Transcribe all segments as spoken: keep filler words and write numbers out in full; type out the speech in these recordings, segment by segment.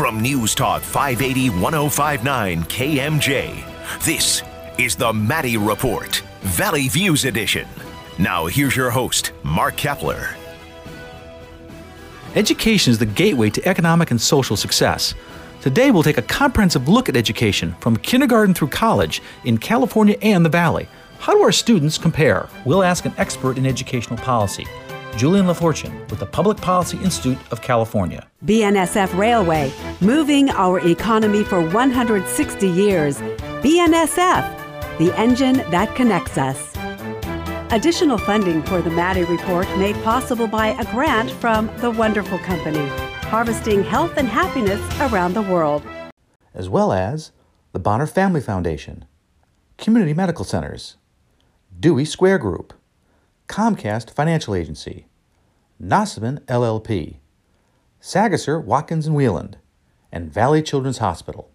From News Talk five eighty ten fifty-nine K M J, this is the Maddie Report, Valley Views Edition. Now here's your host, Mark Kepler. Education is the gateway to economic and social success. Today we'll take a comprehensive look at education from kindergarten through college in California and the Valley. How do our students compare? We'll ask an expert in educational policy, Julian LaFortune with the Public Policy Institute of California. B N S F Railway, moving our economy for one hundred sixty years. B N S F, the engine that connects us. Additional funding for the Maddie Report made possible by a grant from The Wonderful Company, harvesting health and happiness around the world. As well as the Bonner Family Foundation, Community Medical Centers, Dewey Square Group, Comcast Financial Agency, Nassiman L L P, Sagasser Watkins and Wheeland, and Valley Children's Hospital.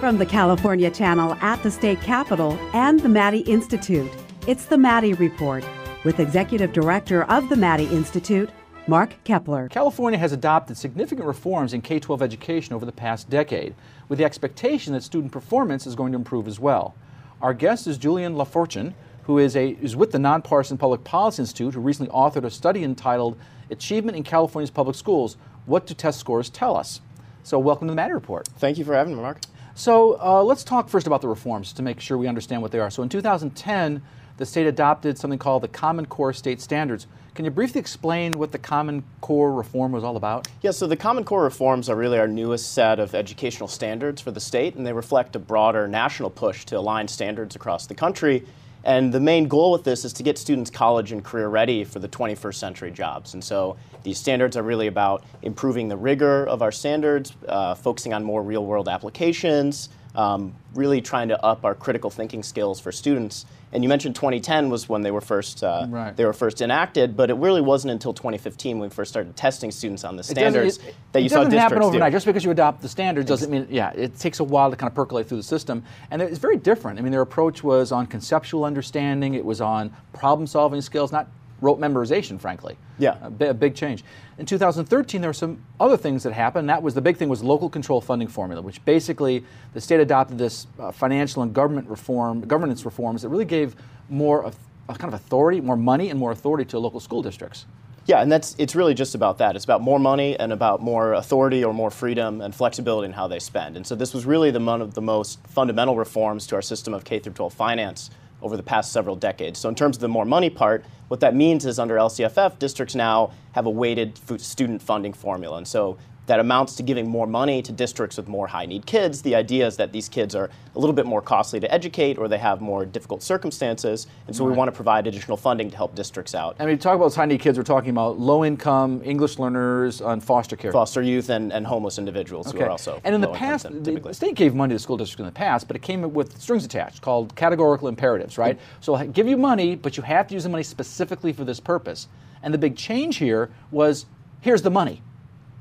From the California Channel at the State Capitol and the Maddie Institute, it's the Maddie Report with Executive Director of the Maddie Institute, Mark Kepler. California has adopted significant reforms in K twelve education over the past decade, with the expectation that student performance is going to improve as well. Our guest is Julian LaFortune, who is, a, is with the nonpartisan Public Policy Institute, who recently authored a study entitled Achievement in California's Public Schools, What Do Test Scores Tell Us? So welcome to the Maddie Report. Thank you for having me, Mark. So uh, let's talk first about the reforms to make sure we understand what they are. So in two thousand ten, the state adopted something called the Common Core State Standards. Can you briefly explain what the Common Core reform was all about? Yeah, so the Common Core reforms are really our newest set of educational standards for the state, and they reflect a broader national push to align standards across the country. And the main goal with this is to get students college and career ready for the twenty-first century jobs. And so these standards are really about improving the rigor of our standards, uh, focusing on more real-world applications, um, really trying to up our critical thinking skills for students. And you mentioned twenty ten was when they were first uh, right. they were first enacted, but it really wasn't until twenty fifteen when we first started testing students on the standards it it, that you it saw districts do. It doesn't happen overnight. Do. Just because you adopt the standards doesn't mean, yeah, it takes a while to kind of percolate through the system. And it's very different. I mean, their approach was on conceptual understanding. It was on problem-solving skills, not rote memorization, frankly. Yeah. A, b a big change. In two thousand thirteen, there were some other things that happened. That was the big thing was Local Control Funding Formula, which basically the state adopted this uh, financial and government reform, governance reforms that really gave more of a kind of authority, more money and more authority to local school districts. Yeah, and that's it's really just about that. It's about more money and about more authority or more freedom and flexibility in how they spend. And so this was really the one of the most fundamental reforms to our system of K through twelve finance over the past several decades. So in terms of the more money part, what that means is under L C F F, districts now have a weighted student funding formula. And so that amounts to giving more money to districts with more high-need kids. The idea is that these kids are a little bit more costly to educate or they have more difficult circumstances, and so right. we want to provide additional funding to help districts out. I mean, you talk about those high-need kids, we're talking about low-income English learners on foster care. Foster youth and, and homeless individuals okay. who are also And in the past, the state gave money to school districts in the past, but it came with strings attached called categorical imperatives, right? Mm-hmm. So I'll give you money, but you have to use the money specifically for this purpose. And the big change here was, here's the money.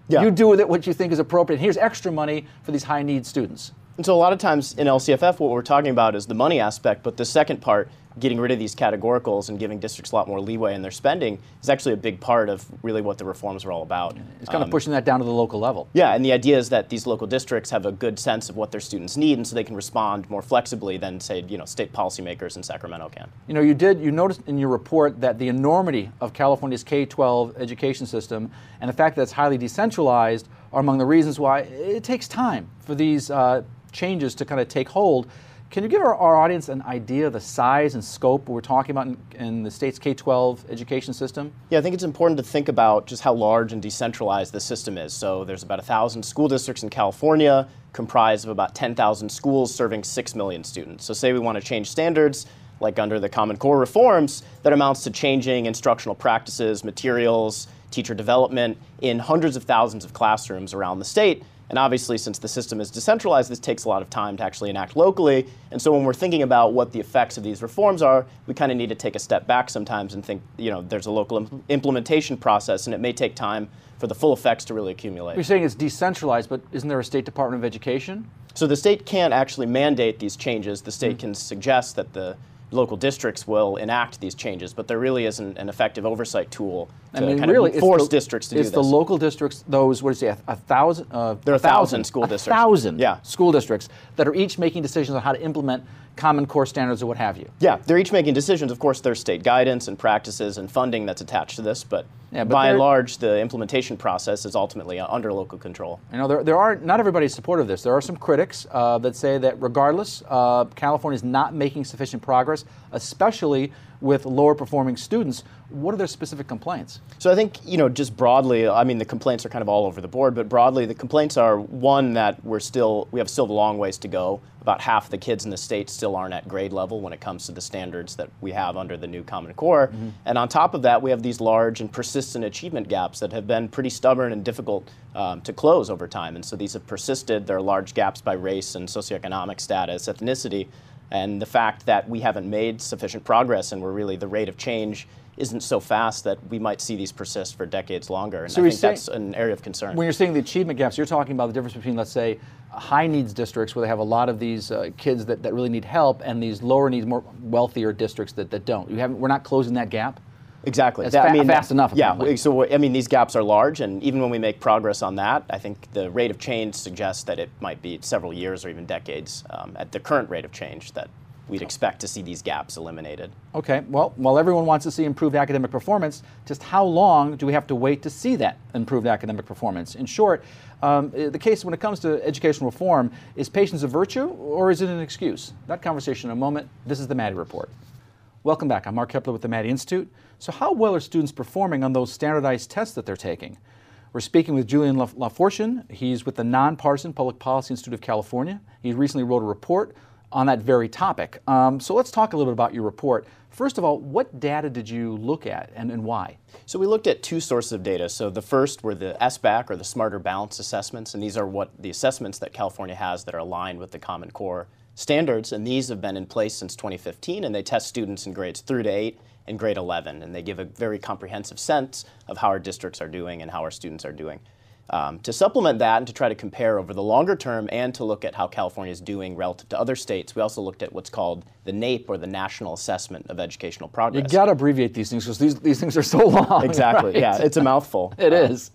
Yeah. You do with it what you think is appropriate. Here's extra money for these high-need students. And so a lot of times in L C F F, what we're talking about is the money aspect, but the second part, getting rid of these categoricals and giving districts a lot more leeway in their spending, is actually a big part of really what the reforms are all about. It's kind um, of pushing that down to the local level. Yeah, and the idea is that these local districts have a good sense of what their students need, and so they can respond more flexibly than, say, you know, state policymakers in Sacramento can. You know, you did, you noticed in your report that the enormity of California's K twelve education system and the fact that it's highly decentralized are among the reasons why it takes time for these uh, changes to kind of take hold. Can you give our, our audience an idea of the size and scope we're talking about in, in the state's K twelve education system? Yeah, I think it's important to think about just how large and decentralized the system is. So there's about one thousand school districts in California comprised of about ten thousand schools serving six million students. So say we want to change standards, like under the Common Core reforms, that amounts to changing instructional practices, materials, teacher development in hundreds of thousands of classrooms around the state. And obviously, since the system is decentralized, this takes a lot of time to actually enact locally. And so when we're thinking about what the effects of these reforms are, we kind of need to take a step back sometimes and think, you know, there's a local imp implementation process, and it may take time for the full effects to really accumulate. You're saying it's decentralized, but isn't there a State Department of Education? So the state can't actually mandate these changes. The state mm-hmm. can suggest that the local districts will enact these changes, but there really isn't an effective oversight tool to I mean, kind really, of force the, districts to do this. It's the local districts, those, what is it, a, a thousand? Uh, there are a thousand, thousand school a districts. A thousand yeah. school districts that are each making decisions on how to implement Common Core standards or what have you. Yeah, they're each making decisions. Of course, there's state guidance and practices and funding that's attached to this, but, yeah, but by and large, the implementation process is ultimately under local control. You know, there, there are, not everybody's supportive of this. There are some critics uh, that say that regardless, uh, California is not making sufficient progress, especially with lower performing students. What are their specific complaints? So I think, you know, just broadly, I mean, the complaints are kind of all over the board, but broadly the complaints are, one, that we're still, we have still a long ways to go. About half the kids in the state still aren't at grade level when it comes to the standards that we have under the new Common Core. Mm-hmm. And on top of that, we have these large and persistent achievement gaps that have been pretty stubborn and difficult um, to close over time. And so these have persisted. There are large gaps by race and socioeconomic status, ethnicity, and the fact that we haven't made sufficient progress and we're really, the rate of change isn't so fast that we might see these persist for decades longer. And so I think saying, that's an area of concern. When you're saying the achievement gaps, you're talking about the difference between, let's say, high needs districts where they have a lot of these uh, kids that, that really need help and these lower needs, more wealthier districts that, that don't. You haven't, we're not closing that gap? Exactly. That's that, fa I mean, fast that, enough. Apparently. Yeah. So, I mean, these gaps are large, and even when we make progress on that, I think the rate of change suggests that it might be several years or even decades um, at the current rate of change that we'd expect to see these gaps eliminated. Okay. Well, while everyone wants to see improved academic performance, just how long do we have to wait to see that improved academic performance? In short, um, the case when it comes to educational reform, is patience a virtue or is it an excuse? That conversation in a moment. This is the Maddie Report. Welcome back. I'm Mark Kepler with the Maddie Institute. So how well are students performing on those standardized tests that they're taking? We're speaking with Julian LaFortune. He's with the nonpartisan Public Policy Institute of California. He recently wrote a report on that very topic. Um, so let's talk a little bit about your report. First of all, what data did you look at and, and why? So we looked at two sources of data. So the first were the S B A C, or the Smarter Balanced Assessments, and these are what the assessments that California has that are aligned with the Common Core standards, and these have been in place since twenty fifteen, and they test students in grades three to eight and grade eleven, and they give a very comprehensive sense of how our districts are doing and how our students are doing. Um, to supplement that and to try to compare over the longer term and to look at how California is doing relative to other states, we also looked at what's called the NAEP, or the National Assessment of Educational Progress. You got to abbreviate these things because these, these things are so long. Exactly. Right? Yeah, it's a mouthful. It um, is.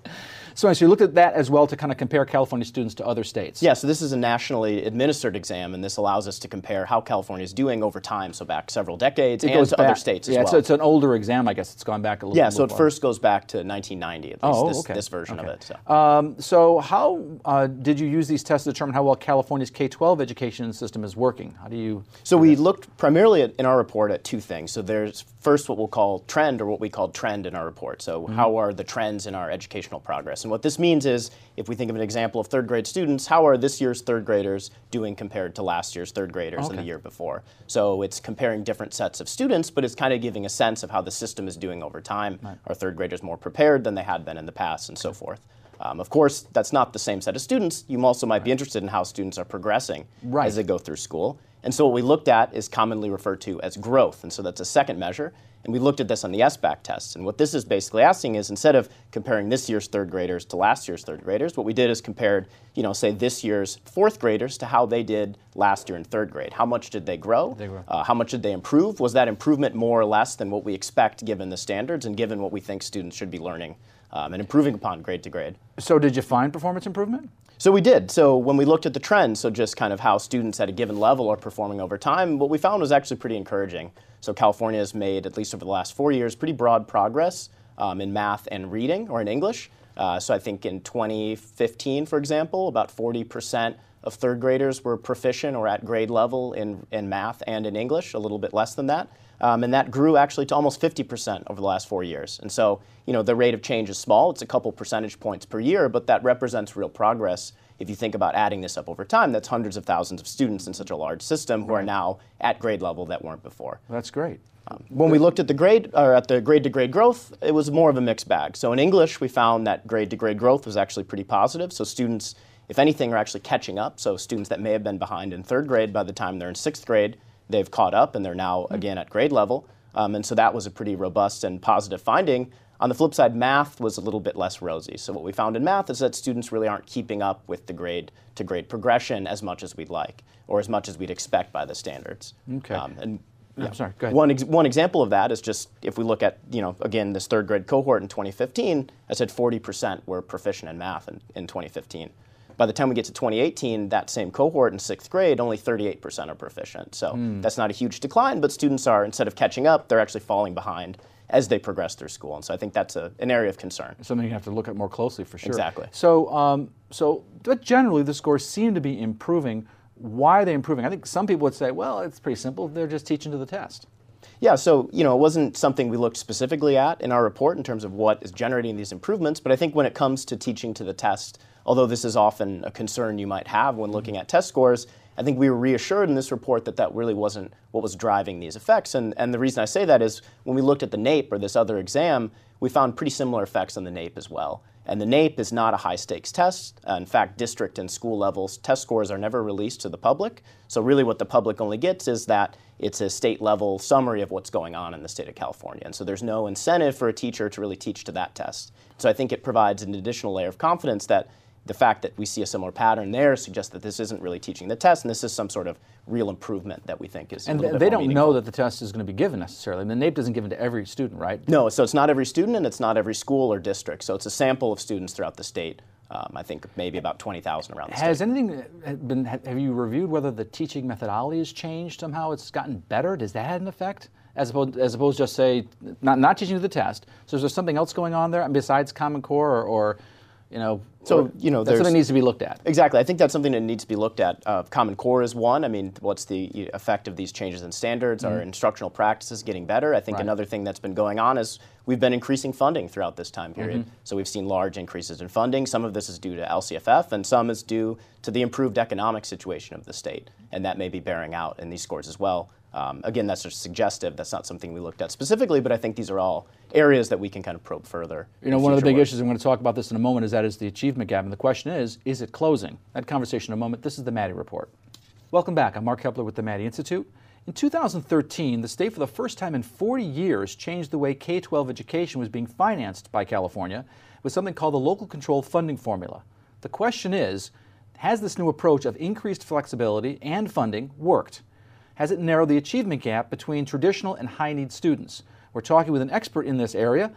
So, so you looked at that as well to kind of compare California students to other states. Yeah, so this is a nationally administered exam, and this allows us to compare how California is doing over time, so back several decades, it and goes to back, other states as yeah, well. Yeah, so it's an older exam, I guess. It's gone back a little bit. Yeah, so it first goes back to nineteen ninety, at least oh, this, okay. this version okay. of it. So, um, so how uh, did you use these tests to determine how well California's K twelve education system is working? How do you... So we this? looked primarily at, in our report at two things. So there's first what we'll call trend, or what we call trend in our report. So mm-hmm. how are the trends in our educational progress? And what this means is, if we think of an example of third grade students, how are this year's third graders doing compared to last year's third graders okay. and the year before? So it's comparing different sets of students, but it's kind of giving a sense of how the system is doing over time. Right. Are third graders more prepared than they had been in the past, and okay. so forth? Um, of course, that's not the same set of students. You also might right. be interested in how students are progressing right. as they go through school. And so what we looked at is commonly referred to as growth, and so that's a second measure. And we looked at this on the S B A C tests, and what this is basically asking is, instead of comparing this year's third graders to last year's third graders, what we did is compared, you know, say this year's fourth graders to how they did last year in third grade. How much did they grow? Did they grow? Uh, how much did they improve? Was that improvement more or less than what we expect given the standards and given what we think students should be learning um, and improving upon grade to grade? So did you find performance improvement? So we did. So when we looked at the trends, so just kind of how students at a given level are performing over time, what we found was actually pretty encouraging. So California has made, at least over the last four years, pretty broad progress um, in math and reading, or in English. Uh, so I think in twenty fifteen, for example, about forty percent of third graders were proficient or at grade level in, in math and in English, a little bit less than that. Um, and that grew actually to almost fifty percent over the last four years. And so, you know, the rate of change is small. It's a couple percentage points per year, but that represents real progress. If you think about adding this up over time, that's hundreds of thousands of students in such a large system who right. are now at grade level that weren't before. That's great. Um, when we looked at the grade, or at the grade-to-grade growth, it was more of a mixed bag. So in English, we found that grade-to-grade growth was actually pretty positive. So students, if anything, are actually catching up. So students that may have been behind in third grade, by the time they're in sixth grade, they've caught up and they're now again at grade level. Um, and so that was a pretty robust and positive finding. On the flip side, math was a little bit less rosy. So what we found in math is that students really aren't keeping up with the grade to grade progression as much as we'd like, or as much as we'd expect by the standards. Okay. Um, and Yeah. I'm sorry, go ahead. One, ex one example of that is just if we look at, you know, again, this third grade cohort in twenty fifteen, I said forty percent were proficient in math in, in twenty fifteen. By the time we get to twenty eighteen, that same cohort in sixth grade, only thirty-eight percent are proficient. So mm. that's not a huge decline, but students are, instead of catching up, they're actually falling behind as they progress through school. And so I think that's a, an area of concern. Something you have to look at more closely for sure. Exactly. So, um, so but generally the scores seem to be improving. Why are they improving? I think some people would say, well, it's pretty simple. They're just teaching to the test. Yeah, so you know, it wasn't something we looked specifically at in our report in terms of what is generating these improvements, but I think when it comes to teaching to the test, although this is often a concern you might have when looking at test scores, I think we were reassured in this report that that really wasn't what was driving these effects. And, and the reason I say that is when we looked at the NAEP or this other exam, we found pretty similar effects on the NAEP as well. And the NAEP is not a high-stakes test. Uh, in fact, district and school levels test scores are never released to the public. So really what the public only gets is that it's a state-level summary of what's going on in the state of California. And so there's no incentive for a teacher to really teach to that test. So I think it provides an additional layer of confidence that the fact that we see a similar pattern there suggests that this isn't really teaching the test, and this is some sort of real improvement that we think is. And a they, bit they don't meaningful. know that the test is going to be given necessarily. I mean, the NAEP doesn't give it to every student, right? No, so it's not every student, and it's not every school or district. So it's a sample of students throughout the state. Um, I think maybe about twenty thousand around the state. Has anything been? Have you reviewed whether the teaching methodology has changed somehow? It's gotten better. Does that have an effect? As opposed, as opposed to just say not not teaching to the test. So is there something else going on there besides Common Core or? or You know, so you know, that's something that needs to be looked at. Exactly, I think that's something that needs to be looked at. Uh, Common Core is one. I mean, what's the effect of these changes in standards? Mm-hmm. Are instructional practices getting better? I think right. another thing that's been going on is we've been increasing funding throughout this time period. Mm-hmm. So we've seen large increases in funding. Some of this is due to L C F F, and some is due to the improved economic situation of the state, and that may be bearing out in these scores as well. Um, again, that's just suggestive. That's not something we looked at specifically, but I think these are all areas that we can kind of probe further. You know, one of the big work. issues, I'm going to talk about this in a moment, is that is the achievement gap. And the question is, is it closing? That conversation in a moment. This is the Maddie Report. Welcome back. I'm Mark Kepler with the Maddie Institute. In two thousand thirteen, the state for the first time in forty years changed the way K twelve education was being financed by California with something called the Local Control Funding Formula. The question is, has this new approach of increased flexibility and funding worked? Has it narrowed the achievement gap between traditional and high-need students? We're talking with an expert in this area,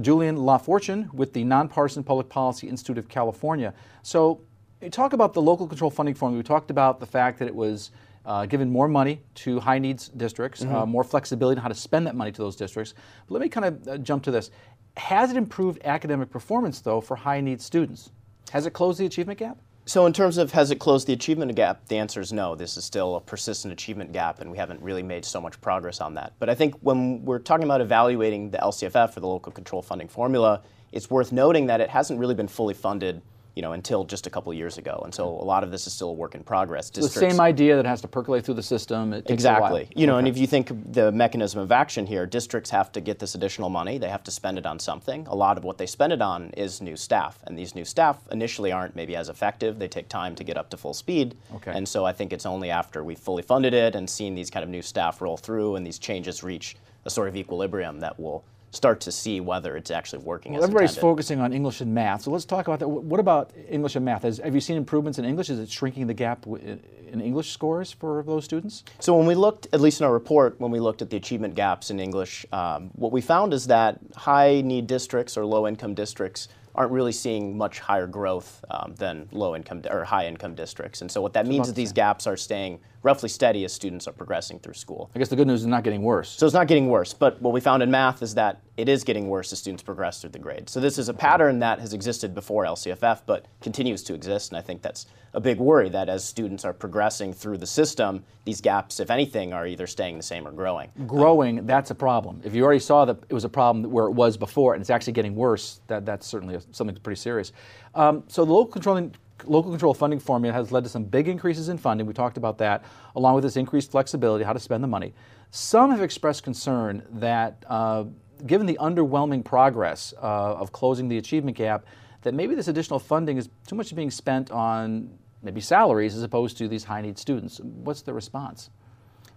Julian LaFortune, with the Nonpartisan Public Policy Institute of California. So you talk about the Local Control Funding Formula. We talked about the fact that it was uh, given more money to high-needs districts, mm-hmm. uh, more flexibility in how to spend that money to those districts. But let me kind of uh, jump to this. Has it improved academic performance, though, for high-need students? Has it closed the achievement gap? So in terms of has it closed the achievement gap, the answer is no. This is still a persistent achievement gap, and we haven't really made so much progress on that. But I think when we're talking about evaluating the L C F F or the Local Control Funding Formula, it's worth noting that it hasn't really been fully funded, you know, until just a couple of years ago. And so a lot of this is still a work in progress. So the same idea that has to percolate through the system. It takes exactly. A while. You know, okay. And if you think the mechanism of action here, districts have to get this additional money. They have to spend it on something. A lot of what they spend it on is new staff. And these new staff initially aren't maybe as effective. They take time to get up to full speed. Okay. And so I think it's only after we've fully funded it and seen these kind of new staff roll through and these changes reach a sort of equilibrium that will start to see whether it's actually working well, as intended. Everybody's focusing on English and math, so let's talk about that. What about English and math? Has, have you seen improvements in English? Is it shrinking the gap in English scores for those students? So when we looked, at least in our report, when we looked at the achievement gaps in English, um, what we found is that high-need districts or low-income districts aren't really seeing much higher growth um, than low-income or high-income districts. And so what that means is these gaps are staying roughly steady as students are progressing through school. I guess the good news is it's not getting worse. So it's not getting worse, but what we found in math is that it is getting worse as students progress through the grade. So this is a pattern that has existed before L C F F but continues to exist, and I think that's a big worry that as students are progressing through the system, these gaps, if anything, are either staying the same or growing. Growing, um, that's a problem. If you already saw that it was a problem where it was before and it's actually getting worse, that, that's certainly a, something pretty serious. Um, so the local controlling Local Control Funding Formula has led to some big increases in funding. We talked about that, along with this increased flexibility, how to spend the money. Some have expressed concern that uh, given the underwhelming progress uh, of closing the achievement gap, that maybe this additional funding is too much being spent on maybe salaries as opposed to these high-need students. What's the response?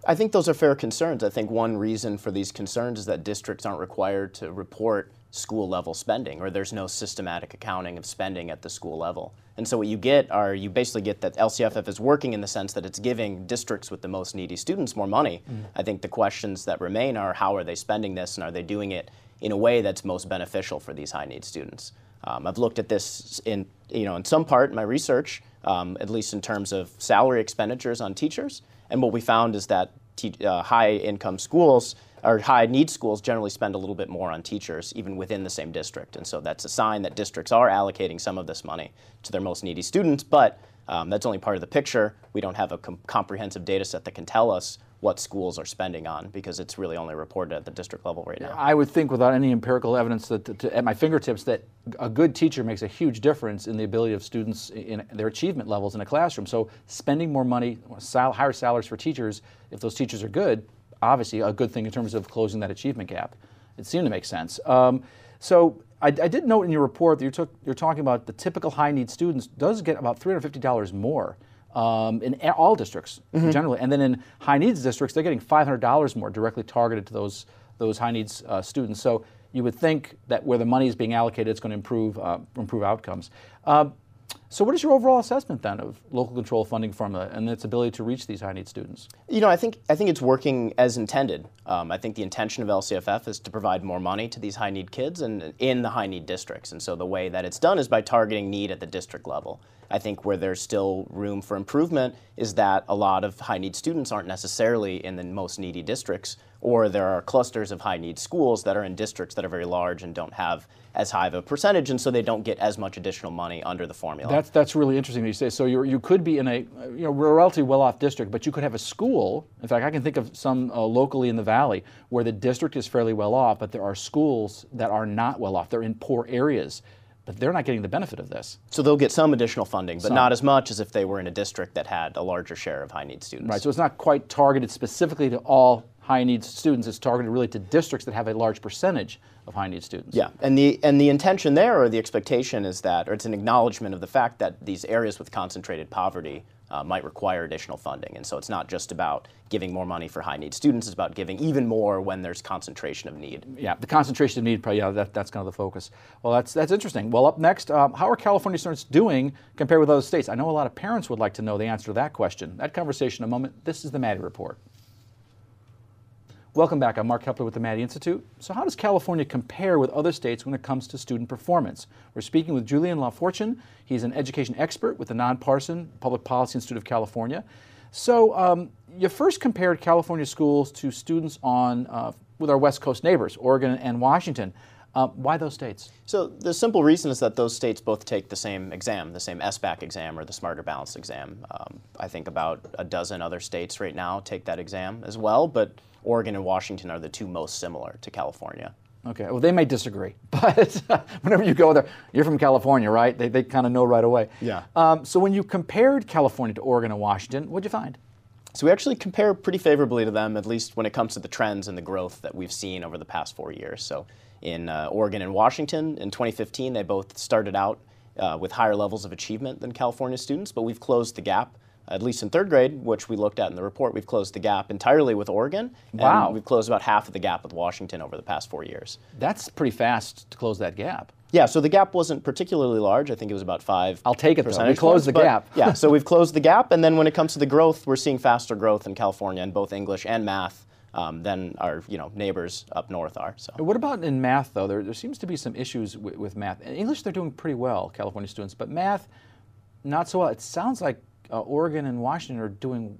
I think those are fair concerns. I think one reason for these concerns is that districts aren't required to report school level spending, or there's no systematic accounting of spending at the school level. And so what you get are, you basically get that L C F F is working in the sense that it's giving districts with the most needy students more money. Mm. I think the questions that remain are, how are they spending this, and are they doing it in a way that's most beneficial for these high need students? Um, I've looked at this in, you know, in some part in my research, um, at least in terms of salary expenditures on teachers, and what we found is that te uh, high income schools or high need schools generally spend a little bit more on teachers, even within the same district. And so that's a sign that districts are allocating some of this money to their most needy students, but um, that's only part of the picture. We don't have a com comprehensive data set that can tell us what schools are spending on, because it's really only reported at the district level right now. I would think, without any empirical evidence that, to, to, at my fingertips, that a good teacher makes a huge difference in the ability of students in, in their achievement levels in a classroom. So spending more money, sal higher salaries for teachers, if those teachers are good, obviously a good thing in terms of closing that achievement gap. It seemed to make sense. Um, so I, I did note in your report that you took, you're talking about the typical high need students does get about three hundred fifty dollars more Um, in all districts, mm-hmm. generally, and then in high needs districts, they're getting five hundred dollars more directly targeted to those those high needs uh, students. So you would think that where the money is being allocated, it's going to improve uh, improve outcomes. Uh, so what is your overall assessment then of local control funding formula and its ability to reach these high need students? You know, I think I think it's working as intended. Um, I think the intention of L C F F is to provide more money to these high need kids and in the high need districts. And so the way that it's done is by targeting need at the district level. I think where there's still room for improvement is that a lot of high need students aren't necessarily in the most needy districts, or there are clusters of high need schools that are in districts that are very large and don't have as high of a percentage, and so they don't get as much additional money under the formula. That's, that's really interesting that you say. So you're, you could be in a, you know, relatively well-off district, but you could have a school. In fact, I can think of some uh, locally in the Valley where the district is fairly well-off, but there are schools that are not well-off. They're in poor areas, but they're not getting the benefit of this. So they'll get some additional funding, but some. Not as much as if they were in a district that had a larger share of high-need students. Right, so it's not quite targeted specifically to all high-need students. It's targeted really to districts that have a large percentage of high-need students. Yeah, and the, and the intention there, or the expectation is that, or it's an acknowledgement of the fact that these areas with concentrated poverty uh, might require additional funding. And so it's not just about giving more money for high-need students, it's about giving even more when there's concentration of need. Yeah, the concentration of need, probably, yeah, that, that's kind of the focus. Well, that's, that's interesting. Well, up next, um, how are California students doing compared with other states? I know a lot of parents would like to know the answer to that question. That conversation in a moment. This is the Maddie Report. Welcome back. I'm Mark Kepler with the Maddie Institute. So how does California compare with other states when it comes to student performance? We're speaking with Julian LaFortune. He's an education expert with the nonpartisan Public Policy Institute of California. So um, you first compared California schools to students on uh, with our West Coast neighbors, Oregon and Washington. Uh, why those states? So the simple reason is that those states both take the same exam, the same S B A C exam or the Smarter Balanced exam. Um, I think about a dozen other states right now take that exam as well, but Oregon and Washington are the two most similar to California. Okay, well, they may disagree, but whenever you go there, you're from California, right? They, they kind of know right away. Yeah. Um, so when you compared California to Oregon and Washington, what'd you find? So we actually compare pretty favorably to them, at least when it comes to the trends and the growth that we've seen over the past four years. So in uh, Oregon and Washington in twenty fifteen, they both started out uh, with higher levels of achievement than California students, but we've closed the gap, at least in third grade, which we looked at in the report. We've closed the gap entirely with Oregon. Wow. And we've closed about half of the gap with Washington over the past four years. That's pretty fast to close that gap. Yeah, so the gap wasn't particularly large. I think it was about five. I'll take it though. We closed the gap. Yeah, so we've closed the gap, and then when it comes to the growth, we're seeing faster growth in California in both English and math um, than our you know neighbors up north are. So what about in math though? There, there seems to be some issues w with math. In English, they're doing pretty well, California students, but math, not so well. It sounds like uh, Oregon and Washington are doing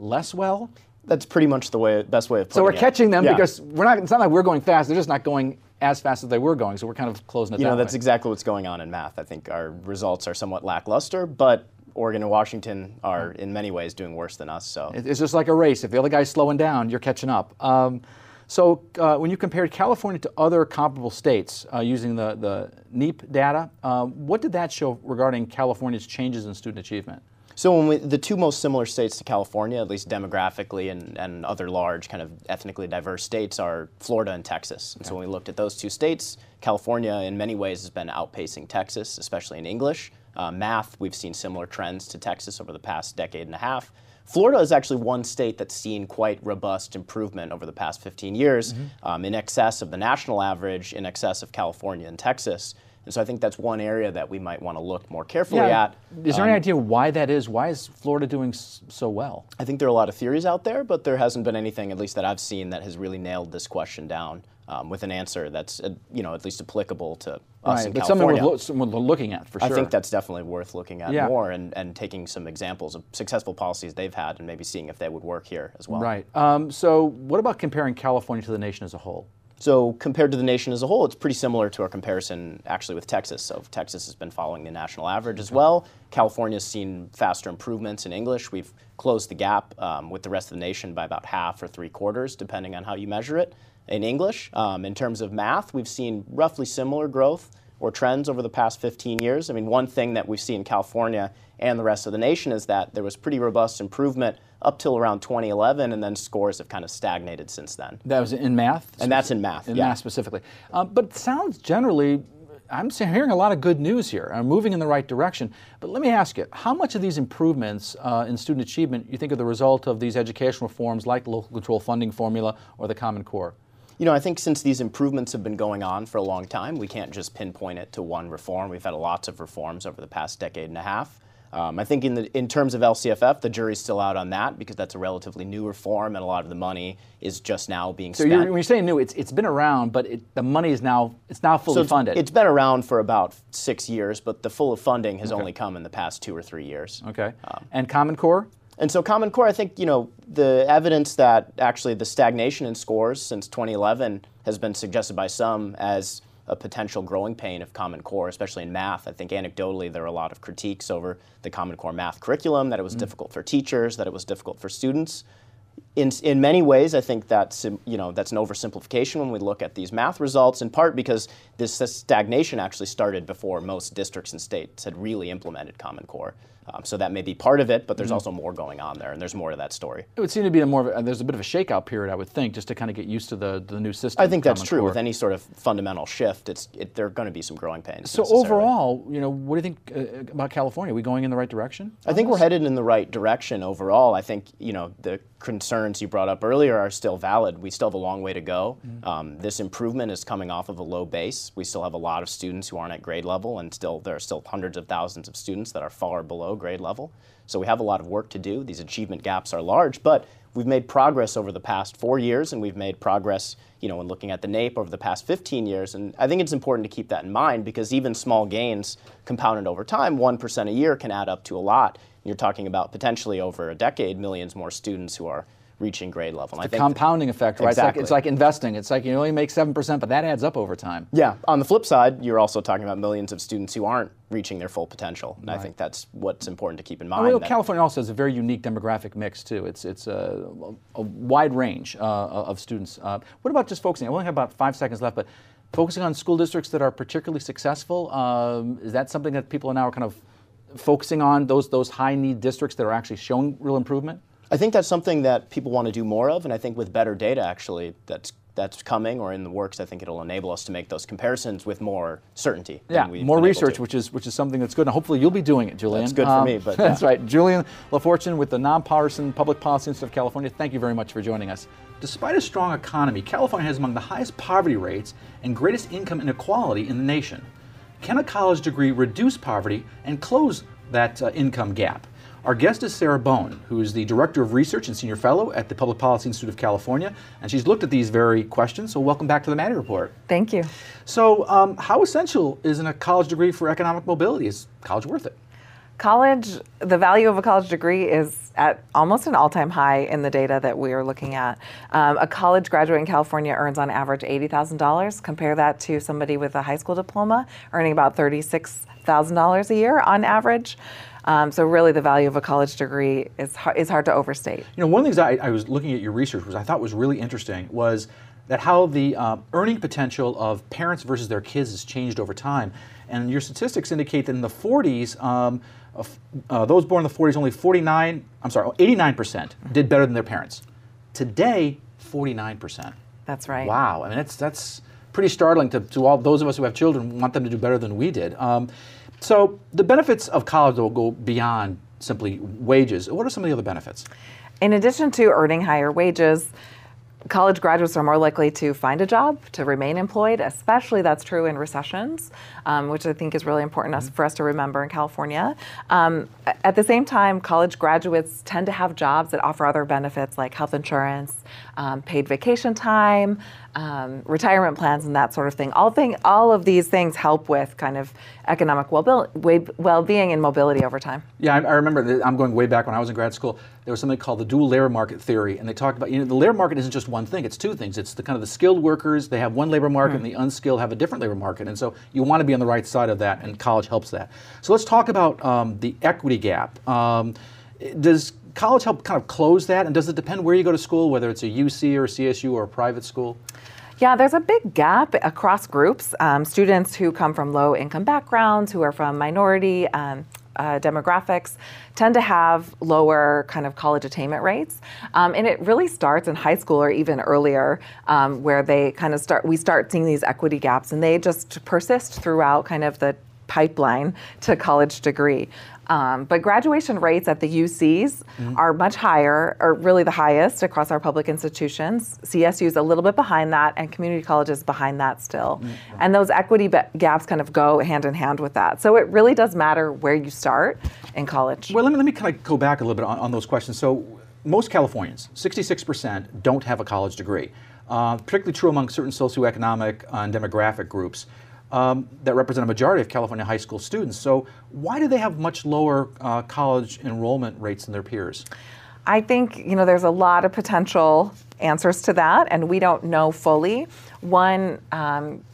less well. That's pretty much the way, best way of putting it. So we're catching them because we're not. It's not like we're going fast. They're just not going as fast as they were going, so we're kind of closing it down. You know, that's exactly what's going on in math. I think our results are somewhat lackluster, but Oregon and Washington are in many ways doing worse than us. So it's just like a race. If the other guy's slowing down, you're catching up. Um, so uh, when you compared California to other comparable states uh, using the, the NEAP data, uh, what did that show regarding California's changes in student achievement? So when we, the two most similar states to California, at least demographically and, and other large kind of ethnically diverse states, are Florida and Texas. And okay. So when we looked at those two states, California in many ways has been outpacing Texas, especially in English. Uh, math, we've seen similar trends to Texas over the past decade and a half. Florida is actually one state that's seen quite robust improvement over the past fifteen years, mm-hmm. um, in excess of the national average, in excess of California and Texas. And so I think that's one area that we might want to look more carefully yeah. at. Is there um, any idea why that is? Why is Florida doing s so well? I think there are a lot of theories out there, but there hasn't been anything, at least that I've seen, that has really nailed this question down um, with an answer that's, uh, you know, at least applicable to us right. in but California. But something we're lo looking at, for sure. I think that's definitely worth looking at yeah. more and, and taking some examples of successful policies they've had and maybe seeing if they would work here as well. Right. Um, so what about comparing California to the nation as a whole? So compared to the nation as a whole, it's pretty similar to our comparison actually with Texas. So Texas has been following the national average as well. California's seen faster improvements in English. We've closed the gap um, with the rest of the nation by about half or three quarters, depending on how you measure it, in English. Um, in terms of math, we've seen roughly similar growth or trends over the past fifteen years. I mean, one thing that we've seen in California and the rest of the nation is that there was pretty robust improvement up till around twenty eleven, and then scores have kind of stagnated since then. That was in math? And that's in math, In yeah. math specifically. Um, but it sounds generally, I'm hearing a lot of good news here. I'm moving in the right direction. But let me ask you, how much of these improvements uh, in student achievement you think are the result of these educational reforms like the Local Control Funding Formula or the Common Core? You know, I think since these improvements have been going on for a long time, we can't just pinpoint it to one reform. We've had lots of reforms over the past decade and a half. Um, I think in, the, in terms of L C F F, the jury's still out on that because that's a relatively new reform and a lot of the money is just now being spent. So you're, when you're saying new, it's, it's been around, but it, the money is now, it's now fully so it's, funded. It's been around for about six years, but the full funding has okay. only come in the past two or three years. Okay. Um, and Common Core? And so Common Core, I think, you know, the evidence that actually the stagnation in scores since twenty eleven has been suggested by some as a potential growing pain of Common Core, especially in math. I think anecdotally there are a lot of critiques over the Common Core math curriculum, that it was mm-hmm. difficult for teachers, that it was difficult for students. In, in many ways, I think that's, you know, that's an oversimplification when we look at these math results, in part because this, this stagnation actually started before most districts and states had really implemented Common Core. Um, so that may be part of it, but there's mm-hmm. also more going on there, and there's more to that story. It would seem to be a more of a, there's a bit of a shakeout period, I would think, just to kind of get used to the, the new system. I think that's true. With any sort of fundamental shift, it's it, there are going to be some growing pains. So overall, you know, what do you think uh, about California? Are we going in the right direction? I think we're headed in the right direction overall. I think, you know, the concerns you brought up earlier are still valid. We still have a long way to go. Mm-hmm. um, this improvement is coming off of a low base. We still have a lot of students who aren't at grade level, and still there are still hundreds of thousands of students that are far below grade level. So we have a lot of work to do. These achievement gaps are large, but we've made progress over the past four years, and we've made progress, you know, in looking at the NAEP over the past fifteen years. And I think it's important to keep that in mind because even small gains compounded over time, one percent a year can add up to a lot. You're talking about potentially over a decade, millions more students who are reaching grade level. It's and the I think compounding effect, right? Exactly. It's like, it's like investing. It's like you only make seven percent, but that adds up over time. Yeah. On the flip side, you're also talking about millions of students who aren't reaching their full potential. And right. I think that's what's important to keep in mind. Well, California also has a very unique demographic mix, too. It's, it's a, a wide range uh, of students. Uh, what about just focusing? I only have about five seconds left, but focusing on school districts that are particularly successful, um, is that something that people are now kind of focusing on, those, those high-need districts that are actually showing real improvement? I think that's something that people want to do more of, and I think with better data, actually, that's that's coming or in the works. I think it'll enable us to make those comparisons with more certainty. Yeah, than we've more research, which is which is something that's good, and hopefully you'll be doing it, Julian. That's good um, for me. But that's yeah. right. Julian LaFortune with the Nonpartisan Public Policy Institute of California. Thank you very much for joining us. Despite a strong economy, California has among the highest poverty rates and greatest income inequality in the nation. Can a college degree reduce poverty and close that uh, income gap? Our guest is Sarah Bone, who is the Director of Research and Senior Fellow at the Public Policy Institute of California, and she's looked at these very questions, so welcome back to the Maddie Report. Thank you. So um, how essential is a college degree for economic mobility? Is college worth it? College, the value of a college degree is at almost an all-time high in the data that we are looking at. Um, a college graduate in California earns on average eighty thousand dollars. Compare that to somebody with a high school diploma earning about thirty-six thousand dollars a year on average. Um, so really the value of a college degree is, ha is hard to overstate. You know, one of the things I, I was looking at your research was I thought was really interesting was that how the uh, earning potential of parents versus their kids has changed over time. And your statistics indicate that in the forties, um, uh, those born in the forties, only forty-nine, I'm sorry, eighty-nine percent did better than their parents. Today, forty-nine percent. That's right. Wow, I mean, that's, that's pretty startling to, to all those of us who have children, want them to do better than we did. Um, So the benefits of college will go beyond simply wages. What are some of the other benefits? In addition to earning higher wages, college graduates are more likely to find a job, to remain employed, especially that's true in recessions, um, which I think is really important mm-hmm. for us to remember in California. Um, at the same time, college graduates tend to have jobs that offer other benefits like health insurance, um, paid vacation time, um, retirement plans, and that sort of thing. All thing, all of these things help with kind of economic well-being and mobility over time. Yeah, I, I remember, that I'm going way back when I was in grad school, there was something called the dual labor market theory, and they talked about, you know, the labor market isn't just one thing, it's two things. It's the kind of the skilled workers, they have one labor market, mm-hmm. and the unskilled have a different labor market. And so you want to be on the right side of that, and college helps that. So let's talk about um, the equity gap. Um, does college help kind of close that, and does it depend where you go to school, whether it's a U C or a C S U or a private school? Yeah, there's a big gap across groups. Um, students who come from low-income backgrounds, who are from minority um, uh, demographics, tend to have lower kind of college attainment rates. Um, and it really starts in high school or even earlier, um, where they kind of start, we start seeing these equity gaps, and they just persist throughout kind of the pipeline to college degree. Um, but graduation rates at the U Cs mm-hmm. are much higher, or really the highest across our public institutions. C S U is a little bit behind that, and community colleges behind that still. Mm-hmm. And those equity be- gaps kind of go hand in hand with that. So it really does matter where you start in college. Well, let me, let me kind of go back a little bit on, on those questions. So most Californians, sixty-six percent, don't have a college degree, uh, particularly true among certain socioeconomic and demographic groups. Um, that represent a majority of California high school students. So why do they have much lower uh, college enrollment rates than their peers? I think, you know, there's a lot of potential answers to that, and we don't know fully. One um,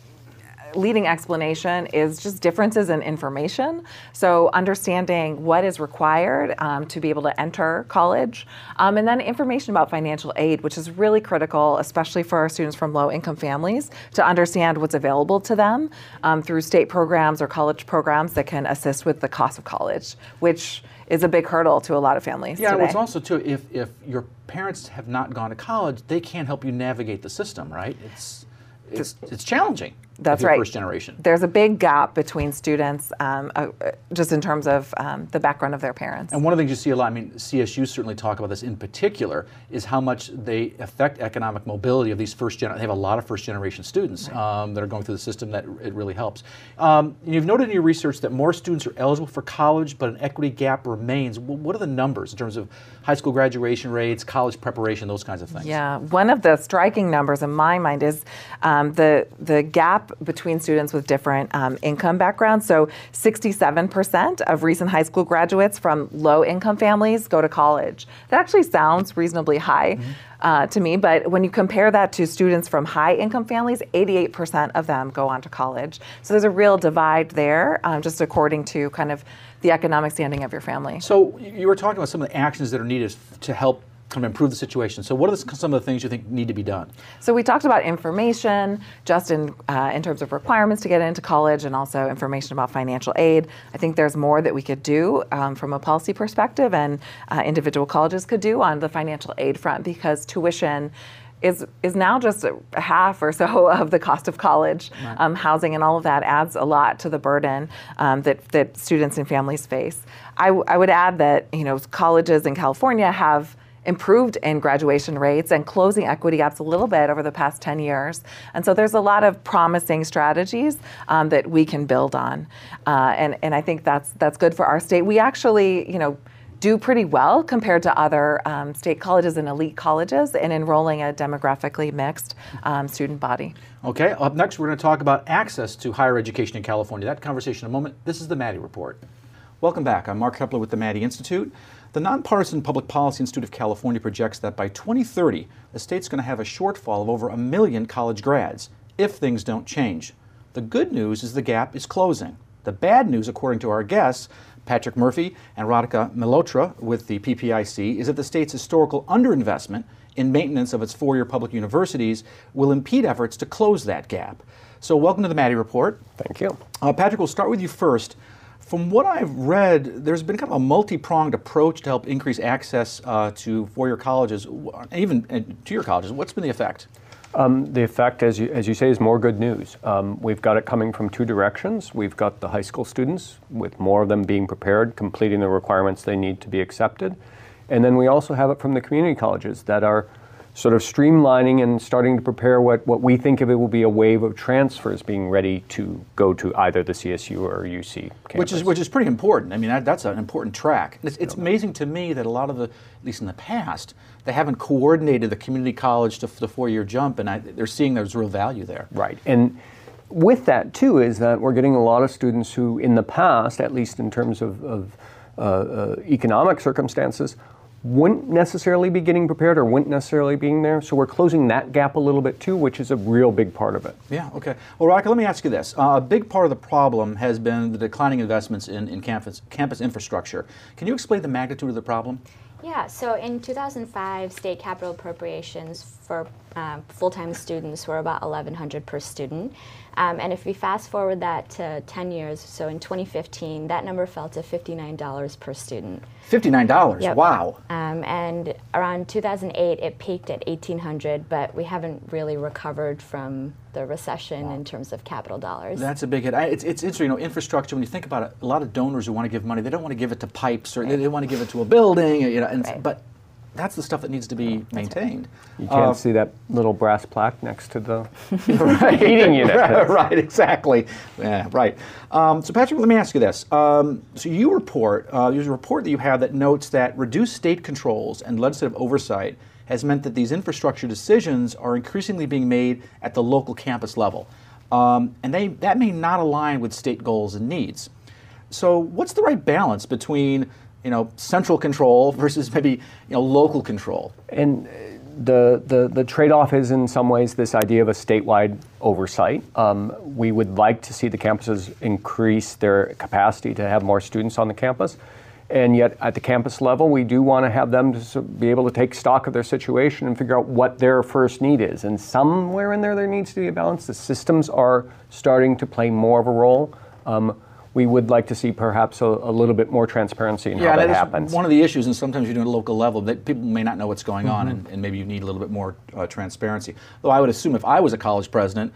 leading explanation is just differences in information. So understanding what is required um, to be able to enter college, um, and then information about financial aid, which is really critical, especially for our students from low-income families, to understand what's available to them um, through state programs or college programs that can assist with the cost of college, which is a big hurdle to a lot of families today. Yeah, well, it's also too, if, if your parents have not gone to college, they can't help you navigate the system, right? It's It's, it's challenging. That's right. First generation. There's a big gap between students, um, uh, just in terms of um, the background of their parents. And one of the things you see a lot, I mean, C S U certainly talk about this in particular, is how much they affect economic mobility of these first gen. They have a lot of first generation students right. um, that are going through the system. That it really helps. Um, you've noted in your research that more students are eligible for college, but an equity gap remains. Well, what are the numbers in terms of high school graduation rates, college preparation, those kinds of things? Yeah, one of the striking numbers in my mind is um, the the gap between students with different um, income backgrounds. So sixty-seven percent of recent high school graduates from low-income families go to college. That actually sounds reasonably high mm-hmm. uh, to me, but when you compare that to students from high-income families, eighty-eight percent of them go on to college. So there's a real divide there, um, just according to kind of the economic standing of your family. So you were talking about some of the actions that are needed to help kind of improve the situation. So what are the, some of the things you think need to be done? So we talked about information, just in uh, in terms of requirements to get into college, and also information about financial aid. I think there's more that we could do um, from a policy perspective, and uh, individual colleges could do on the financial aid front, because tuition is is now just a half or so of the cost of college. Right. Um, housing and all of that adds a lot to the burden um, that, that students and families face. I, w- I would add that, you know, colleges in California have improved in graduation rates and closing equity gaps a little bit over the past ten years. And so there's a lot of promising strategies um, that we can build on. Uh, and, and I think that's that's good for our state. We actually, you know, do pretty well compared to other um, state colleges and elite colleges in enrolling a demographically mixed um, student body. Okay, up next we're gonna talk about access to higher education in California. That conversation in a moment. This is the Maddie Report. Welcome back, I'm Mark Kepler with the Maddie Institute. The Nonpartisan Public Policy Institute of California projects that by twenty thirty, the state's going to have a shortfall of over a million college grads, if things don't change. The good news is the gap is closing. The bad news, according to our guests, Patrick Murphy and Radhika Mehlotra with the P P I C, is that the state's historical underinvestment in maintenance of its four-year public universities will impede efforts to close that gap. So welcome to the Maddie Report. Thank you. Uh, Patrick, we'll start with you first. From what I've read, there's been kind of a multi-pronged approach to help increase access uh, to four-year colleges, even uh, to your colleges. What's been the effect? Um, the effect, as you, as you say, is more good news. Um, we've got it coming from two directions. We've got the high school students, with more of them being prepared, completing the requirements they need to be accepted. And then we also have it from the community colleges that are sort of streamlining and starting to prepare what, what we think of it will be a wave of transfers being ready to go to either the C S U or U C campus. Which is, which is pretty important. I mean, that, that's an important track. It's, it's amazing to me that a lot of the, at least in the past, they haven't coordinated the community college to the four-year jump, and I, they're seeing there's real value there. Right. And with that, too, is that we're getting a lot of students who, in the past, at least in terms of, of uh, uh, economic circumstances, wouldn't necessarily be getting prepared or wouldn't necessarily being there. So we're closing that gap a little bit too, which is a real big part of it. Yeah, okay. Well, Radhika, let me ask you this. Uh, a big part of the problem has been the declining investments in, in campus, campus infrastructure. Can you explain the magnitude of the problem? Yeah, so in two thousand five, state capital appropriations for uh, full-time students were about eleven hundred dollars per student. Um, and if we fast forward that to ten years, so in twenty fifteen, that number fell to fifty-nine dollars per student. fifty-nine dollars? Yep. Wow. Um, and around two thousand eight, it peaked at eighteen hundred dollars, but we haven't really recovered from the recession wow. in terms of capital dollars. That's a big hit. I, it's, it's interesting, you know, infrastructure, when you think about it, a lot of donors who want to give money, they don't want to give it to pipes, or right. they, they want to give it to a building, you know, and, right. but that's the stuff that needs to be maintained. You can't uh, see that little brass plaque next to the right. heating unit. Right, right, exactly. Yeah, right. Um, so Patrick, let me ask you this. Um, so you report, uh, there's a report that you have that notes that reduced state controls and legislative oversight has meant that these infrastructure decisions are increasingly being made at the local campus level. Um, and they, that may not align with state goals and needs. So what's the right balance between you know, central control versus maybe, you know, local control? And the, the, the trade-off is in some ways this idea of a statewide oversight. Um, we would like to see the campuses increase their capacity to have more students on the campus. And yet at the campus level, we do want to have them to be able to take stock of their situation and figure out what their first need is. And somewhere in there, there needs to be a balance. The systems are starting to play more of a role. Um, we would like to see perhaps a, a little bit more transparency in yeah, how that, that happens. One of the issues, and sometimes you do it at a local level, that people may not know what's going mm-hmm. on, and, and maybe you need a little bit more uh, transparency. Though I would assume if I was a college president,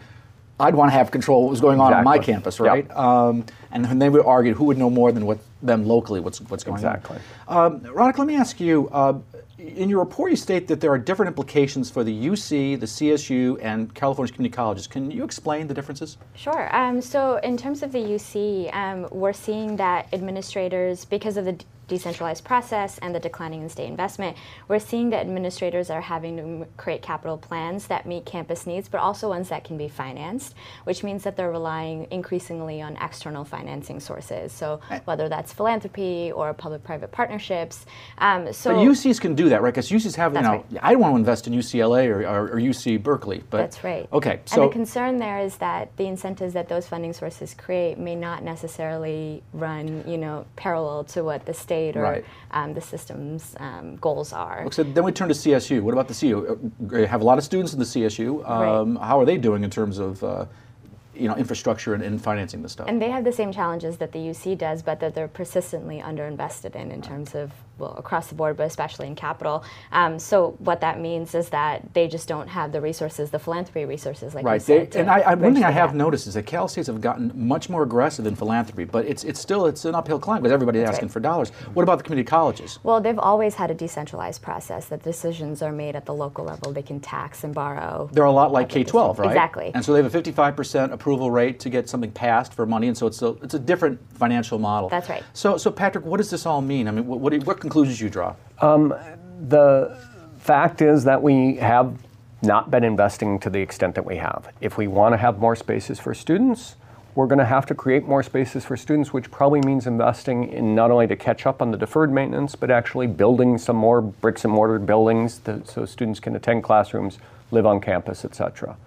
I'd want to have control of what was going on exactly. on my campus, right? Yep. Um, and then they would argue who would know more than what them locally what's what's going exactly. on. Exactly. Um, Radhika, let me ask you, uh, in your report you state that there are different implications for the U C, the C S U, and California's community colleges. Can you explain the differences? Sure. Um, so in terms of the U C, um, we're seeing that administrators, because of the d decentralized process and the declining in state investment, we're seeing that administrators are having to m create capital plans that meet campus needs, but also ones that can be financed, which means that they're relying increasingly on external financing sources. So whether that's philanthropy or public-private partnerships. Um, so but U Cs can do that, right? Because U Cs have, you know, right. I want to invest in U C L A or, or, or U C Berkeley. But that's right. Okay. So and the concern there is that the incentives that those funding sources create may not necessarily run, you know, parallel to what the state or right. um, the system's um, goals are. So then we turn to C S U. What about the C S U? You have a lot of students in the C S U. Um, right. How are they doing in terms of Uh, you know, infrastructure and, and financing this stuff? And they have the same challenges that the U C does, but that they're persistently underinvested in, in terms of, well, across the board, but especially in capital. Um, so what that means is that they just don't have the resources, the philanthropy resources, like right. you said. They, and I, I, one thing I have noticed is that Cal States have gotten much more aggressive in philanthropy, but it's it's still it's an uphill climb because everybody's That's asking right. for dollars. What about the community colleges? Well, they've always had a decentralized process that decisions are made at the local level. They can tax and borrow. They're a lot like K twelve, right? Exactly. And so they have a fifty-five percent approval approval rate to get something passed for money, and so it's a it's a different financial model. That's right. So, so Patrick, what does this all mean? I mean, what what, do you, what conclusions do you draw? Um, the fact is that we have not been investing to the extent that we have. If we want to have more spaces for students, we're going to have to create more spaces for students, which probably means investing in not only to catch up on the deferred maintenance, but actually building some more bricks and mortar buildings that, so students can attend classrooms, live on campus, et cetera.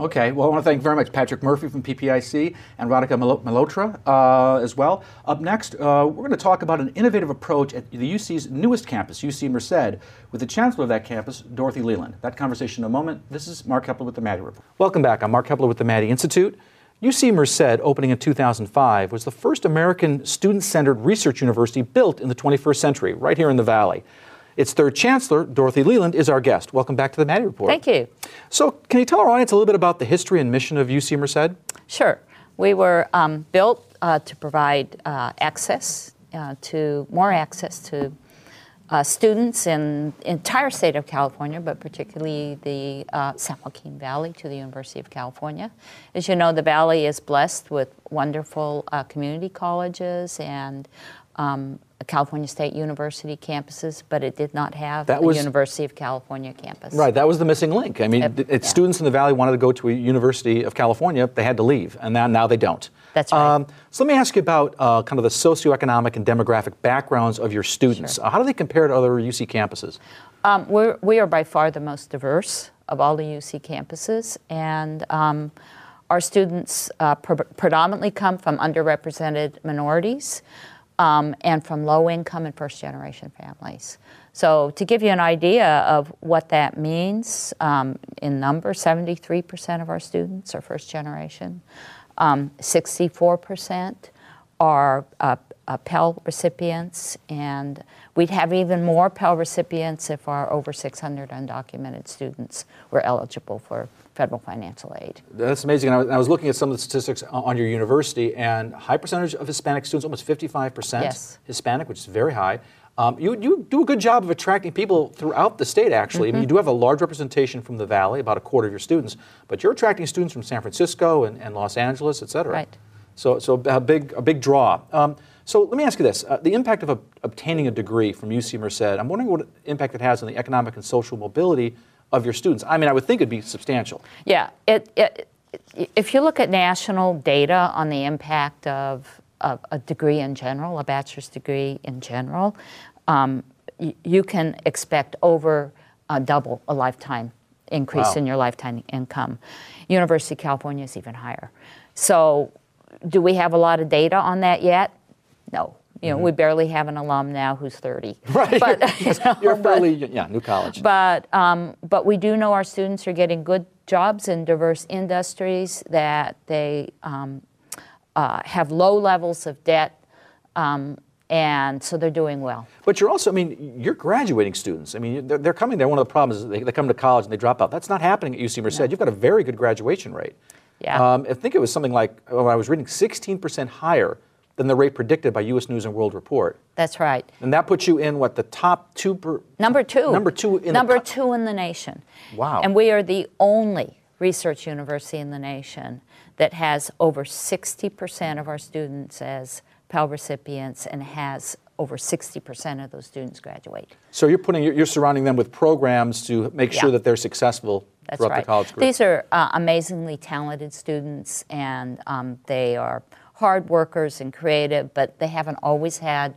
Okay, well, I want to thank very much Patrick Murphy from P P I C and Radhika Mehlotra uh, as well. Up next, uh, we're going to talk about an innovative approach at the U C's newest campus, U C Merced, with the chancellor of that campus, Dorothy Leland. That conversation in a moment. This is Mark Hepler with the Maddie Report. Welcome back. I'm Mark Hepler with the Maddie Institute. U C Merced, opening in two thousand five, was the first American student-centered research university built in the twenty-first century, right here in the Valley. Its third chancellor, Dorothy Leland, is our guest. Welcome back to the Maddie Report. Thank you. So can you tell our audience a little bit about the history and mission of U C Merced? Sure. We were um, built uh, to provide uh, access uh, to, more access to uh, students in the entire state of California, but particularly the uh, San Joaquin Valley to the University of California. As you know, the Valley is blessed with wonderful uh, community colleges and um, California State University campuses, but it did not have that the was, University of California campus. Right, that was the missing link. I mean, it, it, yeah. students in the Valley wanted to go to a University of California, they had to leave, and now, now they don't. That's right. Um, so let me ask you about uh, kind of the socioeconomic and demographic backgrounds of your students. Sure. Uh, how do they compare to other U C campuses? Um, we're, we are by far the most diverse of all the U C campuses, and um, our students uh, pre predominantly come from underrepresented minorities, Um, and from low-income and first-generation families. So to give you an idea of what that means, um, in number, seventy-three percent of our students are first-generation, um, sixty-four percent are uh, uh, Pell recipients, and we'd have even more Pell recipients if our over six hundred undocumented students were eligible for federal financial aid. That's amazing. And I was, I was looking at some of the statistics on your university, and high percentage of Hispanic students, almost fifty-five percent yes. Hispanic, which is very high. Um, you, you do a good job of attracting people throughout the state, actually. Mm-hmm. I mean, you do have a large representation from the Valley, about a quarter of your students, but you're attracting students from San Francisco and, and Los Angeles, et cetera. Right. So, so a big, a big draw. Um, so let me ask you this. Uh, the impact of a, obtaining a degree from U C Merced, I'm wondering what impact it has on the economic and social mobility of your students. I mean, I would think it'd be substantial. Yeah, it, it, if you look at national data on the impact of, of a degree in general, a bachelor's degree in general, um, you, you can expect over uh, double a lifetime increase wow. in your lifetime income. University of California is even higher. So do we have a lot of data on that yet? No. You know, mm-hmm. we barely have an alum now who's thirty. Right, but, you know, you're fairly, but, yeah, new college. But um, but we do know our students are getting good jobs in diverse industries, that they um, uh, have low levels of debt, um, and so they're doing well. But you're also, I mean, you're graduating students. I mean, they're, they're coming there. One of the problems is they, they come to college and they drop out. That's not happening at U C Merced. No. You've got a very good graduation rate. Yeah. Um, I think it was something like, when I was reading, sixteen percent higher than the rate predicted by U S News and World Report. That's right. And that puts you in, what, the top two? Per, number two. Number two in number the Number two in the nation. Wow. And we are the only research university in the nation that has over sixty percent of our students as Pell recipients, and has over sixty percent of those students graduate. So you're putting, you're surrounding them with programs to make sure yeah. that they're successful. That's throughout right. the college group. These are uh, amazingly talented students, and um, they are hard workers and creative, but they haven't always had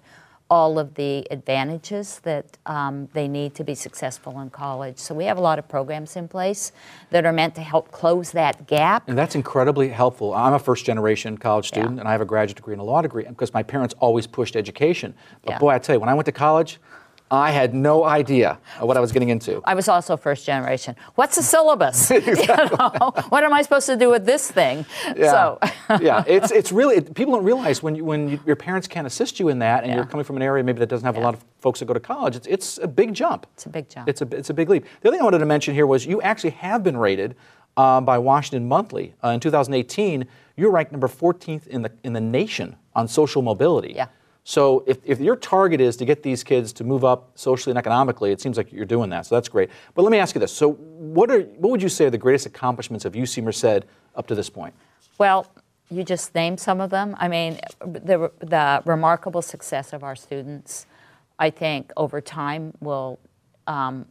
all of the advantages that um, they need to be successful in college. So we have a lot of programs in place that are meant to help close that gap. And that's incredibly helpful. I'm a first-generation college student, yeah. and I have a graduate degree and a law degree because my parents always pushed education. But yeah. boy, I tell you, when I went to college, I had no idea what I was getting into. I was also first generation. What's the syllabus? Exactly. You know? What am I supposed to do with this thing? Yeah, so. yeah. It's, it's really, it, people don't realize when, you, when you, your parents can't assist you in that, and yeah. you're coming from an area maybe that doesn't have yeah. a lot of folks that go to college, it's, it's a big jump. It's a big jump. It's a, it's a big leap. The other thing I wanted to mention here was you actually have been rated um, by Washington Monthly. Uh, in two thousand eighteen, you were ranked number fourteenth in the, in the nation on social mobility. Yeah. So if, if your target is to get these kids to move up socially and economically, it seems like you're doing that, so that's great. But let me ask you this. So what are what would you say are the greatest accomplishments of U C Merced up to this point? Well, you just named some of them. I mean, the, the remarkable success of our students, I think, over time will um,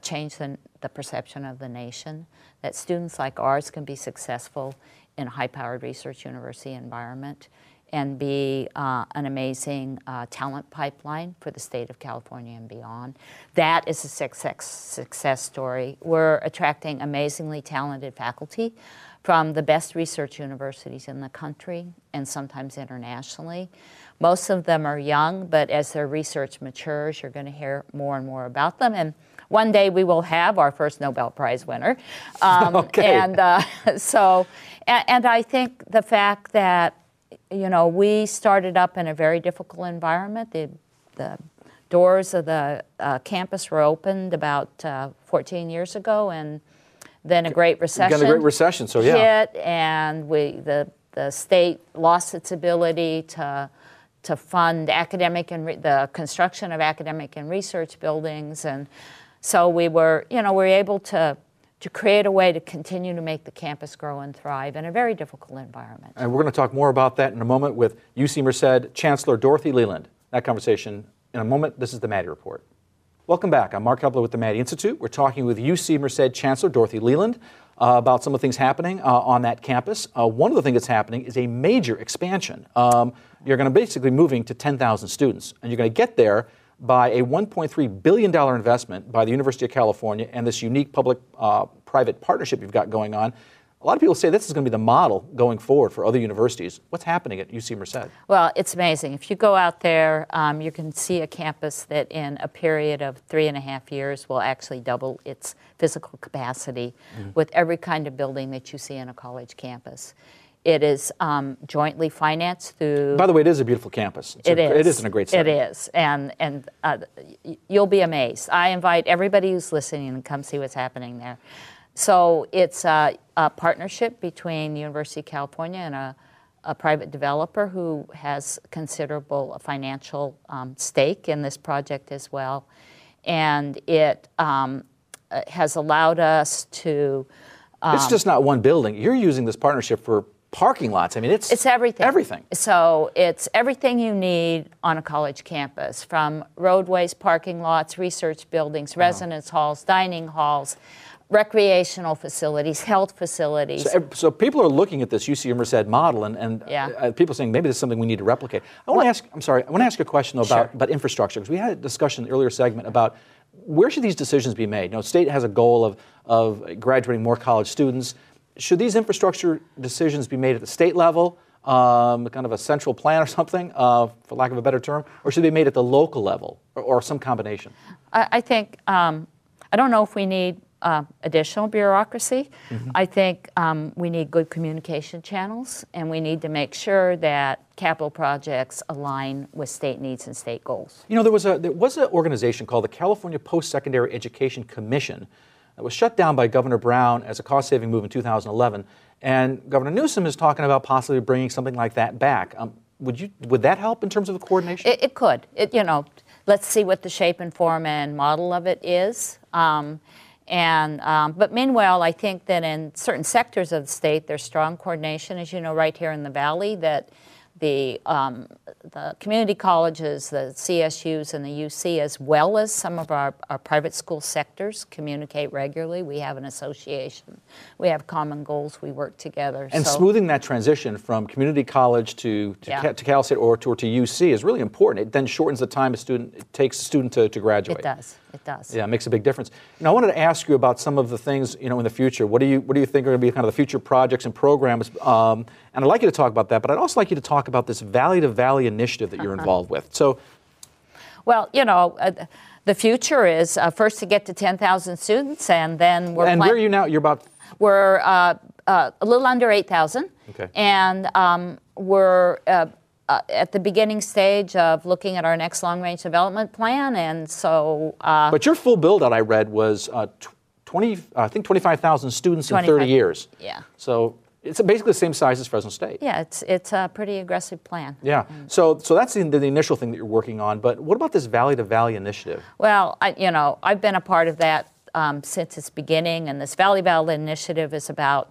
change the, the perception of the nation, that students like ours can be successful in a high-powered research university environment and be uh, an amazing uh, talent pipeline for the state of California and beyond. That is a success, success story. We're attracting amazingly talented faculty from the best research universities in the country and sometimes internationally. Most of them are young, but as their research matures, you're going to hear more and more about them. And one day we will have our first Nobel Prize winner. Um, okay. And uh, so, and, and I think the fact that, you know, we started up in a very difficult environment. The, the doors of the uh, campus were opened about uh, fourteen years ago, and then a Great Recession. Then a Great Recession, so yeah. Hit, and we the the state lost its ability to to fund academic and re the construction of academic and research buildings, and so we were you know we were able to. to create a way to continue to make the campus grow and thrive in a very difficult environment. And we're going to talk more about that in a moment with U C Merced Chancellor Dorothy Leland. That conversation in a moment. This is the Maddie Report. Welcome back. I'm Mark Hubler with the Maddie Institute. We're talking with U C Merced Chancellor Dorothy Leland uh, about some of the things happening uh, on that campus. Uh, one of the things that's happening is a major expansion. Um, you're going to basically moving to ten thousand students, and you're going to get there by a one point three billion dollar investment by the University of California and this unique public-private uh, partnership you've got going on. A lot of people say this is going to be the model going forward for other universities. What's happening at U C Merced? Well, it's amazing. If you go out there, um, you can see a campus that in a period of three and a half years will actually double its physical capacity mm-hmm. with every kind of building that you see in a college campus. It is um, jointly financed through... By the way, it is a beautiful campus. It's it a, is. It is in a great setting. It is, and, and uh, you'll be amazed. I invite everybody who's listening to come see what's happening there. So it's a, a partnership between the University of California and a, a private developer who has considerable financial um, stake in this project as well. And it um, has allowed us to... Um, it's just not one building. You're using this partnership for... parking lots. I mean, it's, it's everything. Everything. So it's everything you need on a college campus, from roadways, parking lots, research buildings, residence uh-huh. halls, dining halls, recreational facilities, health facilities. So, so people are looking at this U C Merced model, and, and yeah. uh, people are saying maybe this is something we need to replicate. I want well, to ask, I'm sorry, I want to ask you a question about, sure. about infrastructure, because we had a discussion in the earlier segment about where should these decisions be made? You know, state has a goal of, of graduating more college students. Should these infrastructure decisions be made at the state level, um, kind of a central plan or something, uh, for lack of a better term, or should they be made at the local level, or, or some combination? I, I think, um, I don't know if we need uh, additional bureaucracy. Mm-hmm. I think um, we need good communication channels, and we need to make sure that capital projects align with state needs and state goals. You know, there was a there was an organization called the California Postsecondary Education Commission that was shut down by Governor Brown as a cost-saving move in two thousand eleven, and Governor Newsom is talking about possibly bringing something like that back. Um, would you? Would that help in terms of the coordination? It, it could. It, you know, let's see what the shape and form and model of it is. Um, and um, but meanwhile, I think that in certain sectors of the state, there's strong coordination, as you know, right here in the Valley, that the um, the community colleges, the C S Us and the U C, as well as some of our, our private school sectors, communicate regularly. We have an association. We have common goals. We work together. And so, smoothing that transition from community college to, to, yeah. Cal, to Cal State or to, or to U C is really important. It then shortens the time a student it takes a student to, to graduate. It does. It does. Yeah, it makes a big difference. Now, I wanted to ask you about some of the things, you know, in the future. What do you what do you think are going to be kind of the future projects and programs? Um, and I'd like you to talk about that, but I'd also like you to talk about this Valley to Valley initiative that you're uh-huh. involved with. So, well, you know, uh, the future is uh, first to get to ten thousand students, and then we're and where are you now? You're about we're uh, uh, a little under eight thousand, okay, and um, we're. Uh, Uh, at the beginning stage of looking at our next long-range development plan, and so... Uh, but your full build-out, I read, was uh, twenty, I think twenty-five thousand students in thirty years. Yeah. So it's basically the same size as Fresno State. Yeah, it's it's a pretty aggressive plan. Yeah. So so that's the, the initial thing that you're working on, but what about this Valley to Valley initiative? Well, I, you know, I've been a part of that um, since its beginning, and this Valley to Valley initiative is about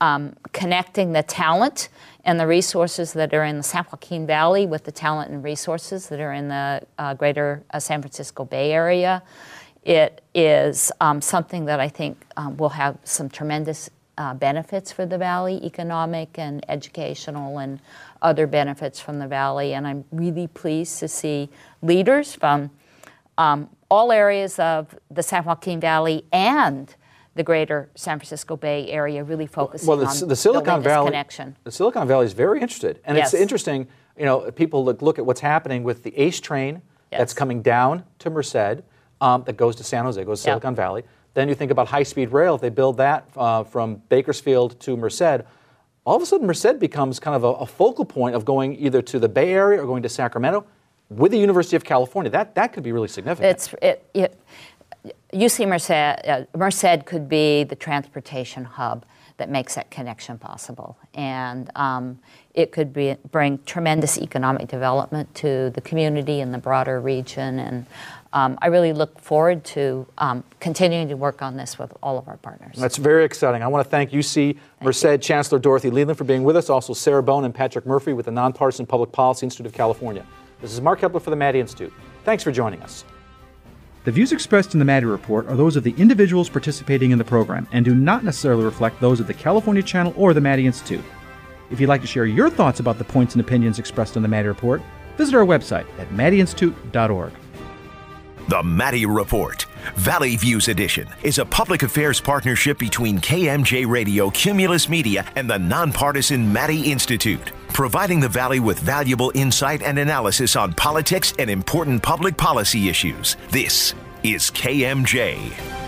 Um, connecting the talent and the resources that are in the San Joaquin Valley with the talent and resources that are in the uh, greater uh, San Francisco Bay Area. It is um, something that I think um, will have some tremendous uh, benefits for the Valley, economic and educational and other benefits from the Valley. And I'm really pleased to see leaders from um, all areas of the San Joaquin Valley and the greater San Francisco Bay Area really focusing well, the, on the Silicon Valley connection. The Silicon Valley is very interested, and yes. it's interesting. You know, people look look at what's happening with the ACE train yes. that's coming down to Merced, um, that goes to San Jose, goes to Silicon yep. Valley. Then you think about high-speed rail. If they build that uh, from Bakersfield to Merced, all of a sudden Merced becomes kind of a, a focal point of going either to the Bay Area or going to Sacramento. with the University of California, that, that could be really significant. It's, it, it, U C Merced, uh, Merced could be the transportation hub that makes that connection possible. And um, it could be, bring tremendous economic development to the community and the broader region. And um, I really look forward to um, continuing to work on this with all of our partners. That's very exciting. I want to thank U C Merced thank Chancellor Dorothy Leland for being with us, also Sarah Bone and Patrick Murphy with the Nonpartisan Public Policy Institute of California. This is Mark Kepler for the Maddie Institute. Thanks for joining us. The views expressed in the Maddie Report are those of the individuals participating in the program and do not necessarily reflect those of the California Channel or the Maddie Institute. If you'd like to share your thoughts about the points and opinions expressed in the Maddie Report, visit our website at maddie institute dot org. The Maddie Report, Valley Views Edition, is a public affairs partnership between K M J Radio, Cumulus Media, and the nonpartisan Maddie Institute, providing the Valley with valuable insight and analysis on politics and important public policy issues. This is K M J.